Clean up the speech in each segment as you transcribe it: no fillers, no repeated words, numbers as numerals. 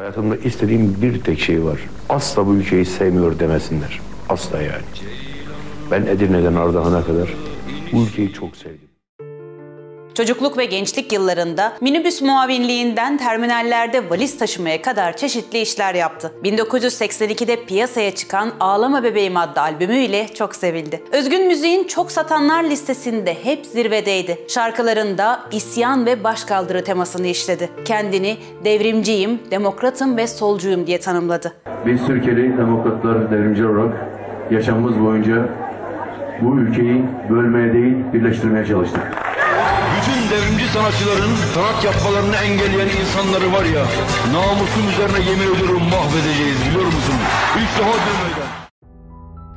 Hayatımda istediğim bir tek şey var. Asla bu ülkeyi sevmiyor demesinler. Asla yani. Ben Edirne'den Ardahan'a kadar bu ülkeyi çok sevdim. Çocukluk ve gençlik yıllarında minibüs muavinliğinden terminallerde valiz taşımaya kadar çeşitli işler yaptı. 1982'de piyasaya çıkan Ağlama Bebeğim adlı albümüyle çok sevildi. Özgün müziğin çok satanlar listesinde hep zirvedeydi. Şarkılarında isyan ve başkaldırı temasını işledi. Kendini devrimciyim, demokratım ve solcuyum diye tanımladı. Biz Türkiye'de demokratlar, devrimci olarak yaşamımız boyunca bu ülkeyi bölmeye değil, birleştirmeye çalıştık. Bütün devrimci sanatçıların sanat yapmalarını engelleyen insanları var ya, namusum üzerine yemin ediyorum mahvedeceğiz, biliyor musun? 3 defa dönmeyden.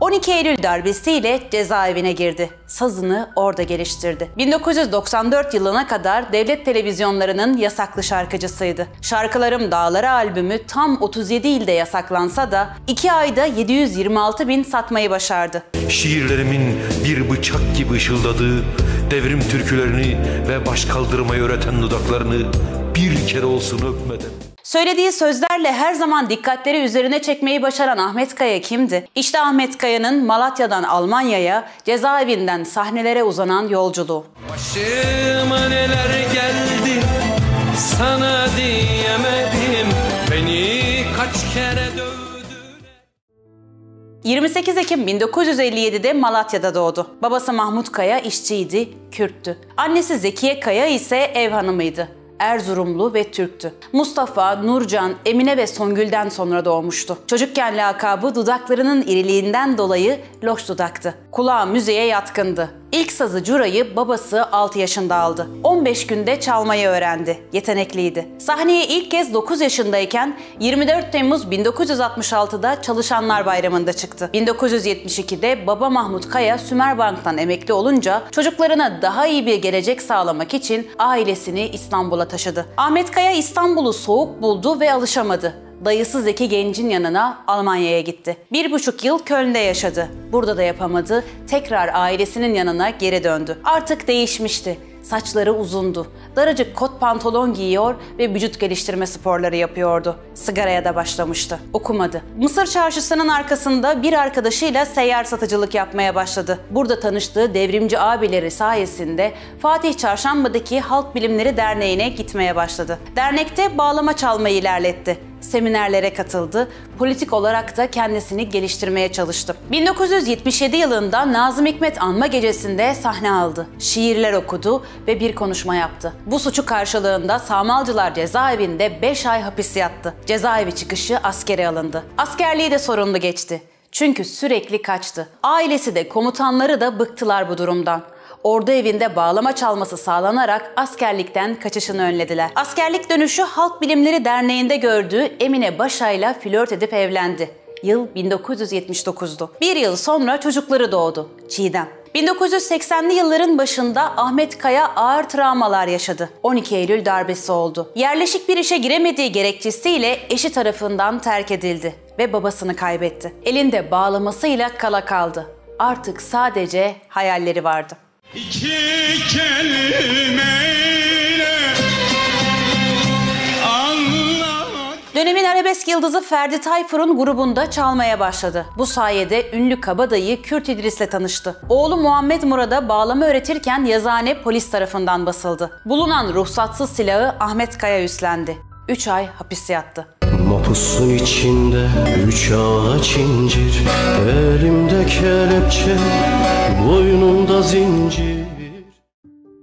12 Eylül darbesiyle cezaevine girdi. Sazını orada geliştirdi. 1994 yılına kadar devlet televizyonlarının yasaklı şarkıcısıydı. Şarkılarım Dağlara albümü tam 37 ilde yasaklansa da 2 ayda 726.000 satmayı başardı. Şiirlerimin bir bıçak gibi ışıldadığı, devrim türkülerini ve başkaldırmayı öğreten dudaklarını bir kere olsun öpmeden. Söylediği sözlerle her zaman dikkatleri üzerine çekmeyi başaran Ahmet Kaya kimdi? İşte Ahmet Kaya'nın Malatya'dan Almanya'ya, cezaevinden sahnelere uzanan yolculuğu. Başıma neler geldi, sana diyemedim, beni kaç kere dövdün. 28 Ekim 1957'de Malatya'da doğdu. Babası Mahmut Kaya işçiydi, Kürttü. Annesi Zekiye Kaya ise ev hanımıydı. Erzurumlu ve Türktü. Mustafa, Nurcan, Emine ve Songül'den sonra doğmuştu. Çocukken lakabı dudaklarının iriliğinden dolayı loş dudaktı. Kulağı müziğe yatkındı. İlk sazı curayı babası 6 yaşında aldı. 15 günde çalmayı öğrendi. Yetenekliydi. Sahneye ilk kez 9 yaşındayken 24 Temmuz 1966'da Çalışanlar Bayramı'nda çıktı. 1972'de baba Mahmut Kaya Sümerbank'tan emekli olunca çocuklarına daha iyi bir gelecek sağlamak için ailesini İstanbul'a taşıdı. Ahmet Kaya İstanbul'u soğuk buldu ve alışamadı. Dayısı Zeki Genc'in yanına Almanya'ya gitti. 1,5 yıl Köln'de yaşadı. Burada da yapamadı. Tekrar ailesinin yanına geri döndü. Artık değişmişti. Saçları uzundu. Daracık kot pantolon giyiyor ve vücut geliştirme sporları yapıyordu. Sigaraya da başlamıştı. Okumadı. Mısır çarşısının arkasında bir arkadaşıyla seyyar satıcılık yapmaya başladı. Burada tanıştığı devrimci abileri sayesinde Fatih Çarşamba'daki Halk Bilimleri Derneği'ne gitmeye başladı. Dernekte bağlama çalmayı ilerletti. Seminerlere katıldı, politik olarak da kendisini geliştirmeye çalıştı. 1977 yılında Nazım Hikmet Anma Gecesi'nde sahne aldı. Şiirler okudu ve bir konuşma yaptı. Bu suçu karşılığında Samalcılar cezaevinde 5 ay hapis yattı. Cezaevi çıkışı askere alındı. Askerliği de sorunlu geçti. Çünkü sürekli kaçtı. Ailesi de komutanları da bıktılar bu durumdan. Ordu evinde bağlama çalması sağlanarak askerlikten kaçışını önlediler. Askerlik dönüşü Halk Bilimleri Derneği'nde gördüğü Emine Başa'yla flört edip evlendi. Yıl 1979'du. Bir yıl sonra çocukları doğdu. Çiğdem. 1980'li yılların başında Ahmet Kaya ağır travmalar yaşadı. 12 Eylül darbesi oldu. Yerleşik bir işe giremediği gerekçesiyle eşi tarafından terk edildi ve babasını kaybetti. Elinde bağlamasıyla kala kaldı. Artık sadece hayalleri vardı. İki kelimeyle anlat. Dönemin arabesk yıldızı Ferdi Tayfur'un grubunda çalmaya başladı. Bu sayede ünlü kabadayı Kürt İdris'le tanıştı. Oğlu Muhammed Murad'a bağlama öğretirken yazıhane polis tarafından basıldı. Bulunan ruhsatsız silahı Ahmet Kaya üstlendi. 3 ay hapis yattı. Mapusun içinde 3 ağaç incir, elimde kelepçe, boynumda zincir.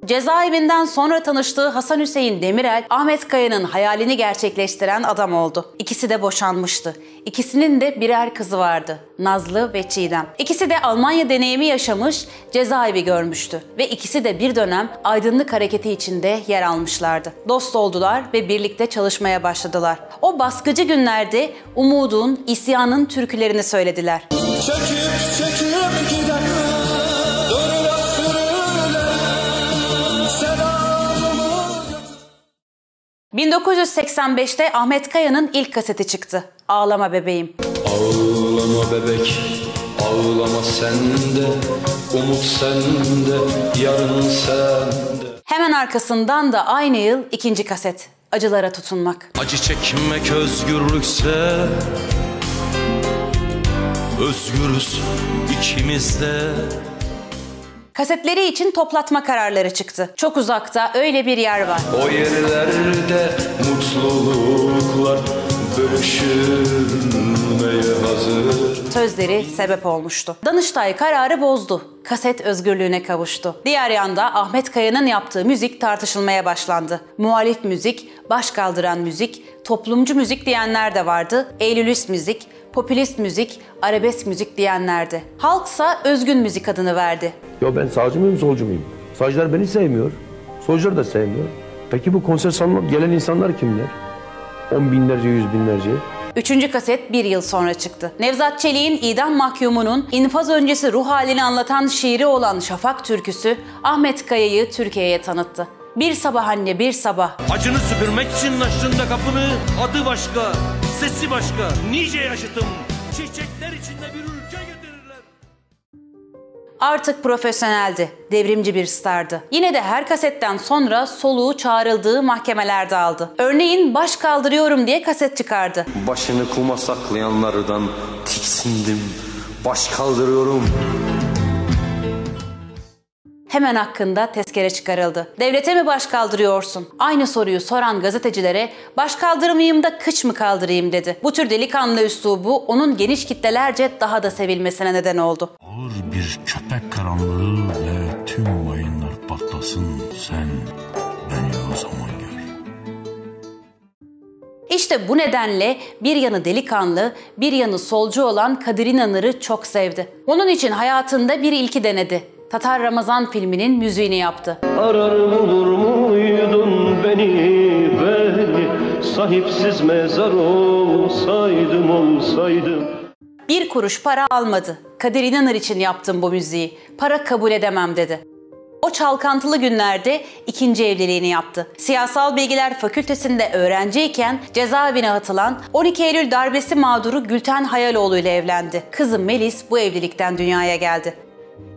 Cezaevinden sonra tanıştığı Hasan Hüseyin Demirel, Ahmet Kaya'nın hayalini gerçekleştiren adam oldu. İkisi de boşanmıştı. İkisinin de birer kızı vardı. Nazlı ve Çiğdem. İkisi de Almanya deneyimi yaşamış, cezaevi görmüştü. Ve ikisi de bir dönem Aydınlık hareketi içinde yer almışlardı. Dost oldular ve birlikte çalışmaya başladılar. O baskıcı günlerde umudun, isyanın türkülerini söylediler. Çekip çekip gidelim. Müzik 1985'te Ahmet Kaya'nın ilk kaseti çıktı. Ağlama Bebeğim. Ağlama bebek, ağlama sende, umut sende, yarın sende. Hemen arkasından da aynı yıl ikinci kaset. Acılara Tutunmak. Acı çekmek özgürlükse, özgürüz ikimiz de. Kasetleri için toplatma kararları çıktı. Çok uzakta öyle bir yer var. O yerlerde mutluluklar bölüşülmeye hazır. Sözleri sebep olmuştu. Danıştay kararı bozdu. Kaset özgürlüğüne kavuştu. Diğer yanda Ahmet Kaya'nın yaptığı müzik tartışılmaya başlandı. Muhalif müzik, başkaldıran müzik, toplumcu müzik diyenler de vardı. Eylülist müzik, popülist müzik, arabesk müzik diyenlerdi. Halksa özgün müzik adını verdi. Ya ben sağcı mıyım, solcu muyum? Sağcılar beni sevmiyor, solcular da sevmiyor. Peki bu konser salonuna gelen insanlar kimler? 10 binlerce, 100 binlerce. Üçüncü kaset bir yıl sonra çıktı. Nevzat Çelik'in idam mahkumunun infaz öncesi ruh halini anlatan şiiri olan Şafak türküsü Ahmet Kaya'yı Türkiye'ye tanıttı. Bir sabah anne bir sabah. Acını süpürmek için açtın da kapını, adı başka, sesi başka. Nice yaşıtım, çiçekler içinde bir ülke getirirler. Artık profesyoneldi, devrimci bir stardı. Yine de her kasetten sonra soluğu çağrıldığı mahkemelerde aldı. Örneğin baş kaldırıyorum diye kaset çıkardı. Başını kuma saklayanlardan tiksindim, baş kaldırıyorum. Hemen hakkında tezkere çıkarıldı. Devlete mi baş kaldırıyorsun? Aynı soruyu soran gazetecilere baş kaldırmayayım da kıç mı kaldırayım dedi. Bu tür delikanlı üslubu onun geniş kitlelerce daha da sevilmesine neden oldu. Ağır bir köpek karanlığı ve tüm mayınlar patlasın, sen beni o zaman gör. İşte bu nedenle bir yanı delikanlı, bir yanı solcu olan Kadir İnanır'ı çok sevdi. Onun için hayatında bir ilki denedi. Tatar Ramazan filminin müziğini yaptı. Arar bulur muydun beni, sahipsiz mezar olsaydım. Bir kuruş para almadı. Kadir İnanır için yaptım bu müziği. Para kabul edemem dedi. O çalkantılı günlerde ikinci evliliğini yaptı. Siyasal Bilgiler Fakültesi'nde öğrenciyken cezaevine atılan 12 Eylül darbesi mağduru Gülten Hayaloğlu ile evlendi. Kızı Melis bu evlilikten dünyaya geldi.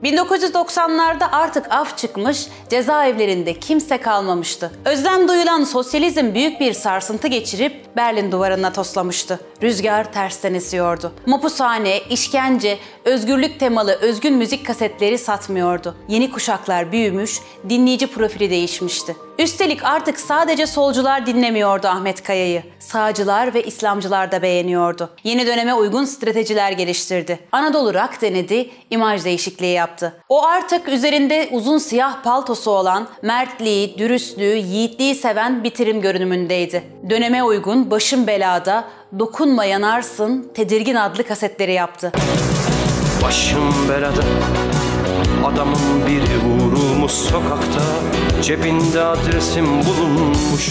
1990'larda artık af çıkmış, cezaevlerinde kimse kalmamıştı. Özlem duyulan sosyalizm büyük bir sarsıntı geçirip Berlin duvarına toslamıştı. Rüzgar tersten esiyordu. Mapushane, işkence, özgürlük temalı özgün müzik kasetleri satmıyordu. Yeni kuşaklar büyümüş, dinleyici profili değişmişti. Üstelik artık sadece solcular dinlemiyordu Ahmet Kaya'yı. Sağcılar ve İslamcılar da beğeniyordu. Yeni döneme uygun stratejiler geliştirdi. Anadolu rock denedi, imaj değişikliği yaptı. O artık üzerinde uzun siyah paltosu olan, mertliği, dürüstlüğü, yiğitliği seven bitirim görünümündeydi. Döneme uygun Başım Belada, Dokunma Yanarsın, Tedirgin adlı kasetleri yaptı. Başım belada, adamın biri vurulmuş sokakta, cebinde adresim bulunmuş.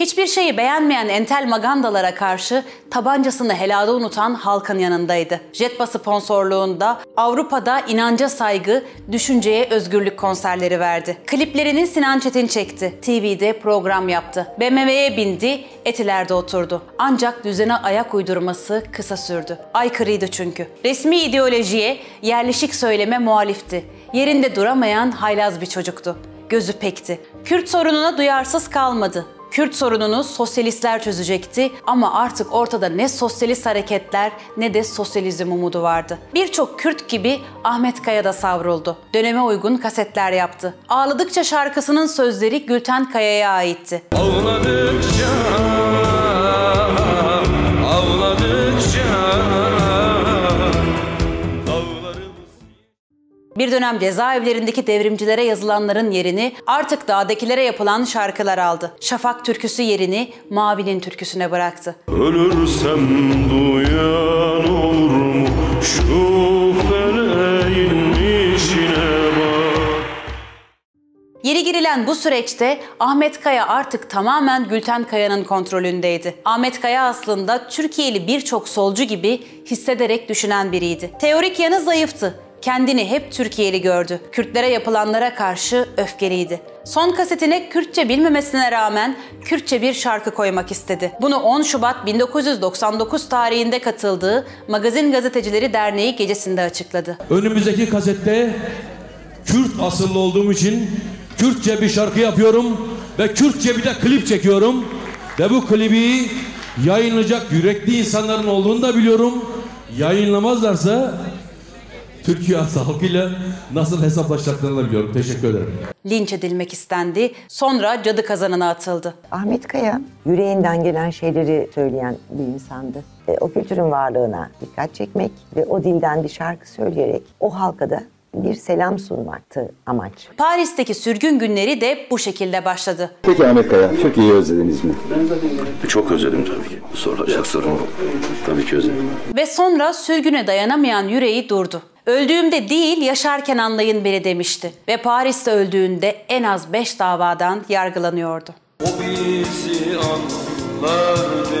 Hiçbir şeyi beğenmeyen entel magandalara karşı tabancasını helada unutan halkın yanındaydı. Jetba sponsorluğunda Avrupa'da inanca saygı, düşünceye özgürlük konserleri verdi. Kliplerini Sinan Çetin çekti. TV'de program yaptı. BMW'ye bindi, Etiler'de oturdu. Ancak düzene ayak uydurması kısa sürdü. Aykırıydı çünkü. Resmi ideolojiye, yerleşik söyleme muhalifti. Yerinde duramayan haylaz bir çocuktu. Gözü pekti. Kürt sorununa duyarsız kalmadı. Kürt sorununu sosyalistler çözecekti ama artık ortada ne sosyalist hareketler ne de sosyalizm umudu vardı. Birçok Kürt gibi Ahmet Kaya da savruldu. Döneme uygun kasetler yaptı. Ağladıkça şarkısının sözleri Gülten Kaya'ya aitti. Ağladıkça, bir dönem cezaevlerindeki devrimcilere yazılanların yerini artık dağdakilere yapılan şarkılar aldı. Şafak türküsü yerini Mavi'nin türküsüne bıraktı. Ölürsem duyan olur mu şu feleğin işine bak. Yeni girilen bu süreçte Ahmet Kaya artık tamamen Gülten Kaya'nın kontrolündeydi. Ahmet Kaya aslında Türkiye'li birçok solcu gibi hissederek düşünen biriydi. Teorik yanı zayıftı. Kendini hep Türkiye'li gördü. Kürtlere yapılanlara karşı öfkeliydi. Son kasetine Kürtçe bilmemesine rağmen Kürtçe bir şarkı koymak istedi. Bunu 10 Şubat 1999 tarihinde katıldığı Magazin Gazetecileri Derneği gecesinde açıkladı. Önümüzdeki kasette Kürt asıllı olduğum için Kürtçe bir şarkı yapıyorum. ve Kürtçe bir de klip çekiyorum. Ve bu klibi yayınlayacak yürekli insanların olduğunu da biliyorum. Yayınlamazlarsa Türkiye halkıyla nasıl hesaplaşacaklarını biliyorum. Teşekkür ederim. Linç edilmek istendi. Sonra cadı kazanına atıldı. Ahmet Kaya yüreğinden gelen şeyleri söyleyen bir insandı. O kültürün varlığına dikkat çekmek ve o dilden bir şarkı söyleyerek o halka da bir selam sunmaktı amaç. Paris'teki sürgün günleri de bu şekilde başladı. Peki Ahmet Kaya, Türkiye'yi özlediniz mi? Çok özledim tabii ki. Soracak sorum yok. Tabii ki özledim. Ve sonra sürgüne dayanamayan yüreği durdu. Öldüğümde değil yaşarken anlayın beni demişti. Ve Paris'te öldüğünde en az 5 davadan yargılanıyordu. O bizi anlardı.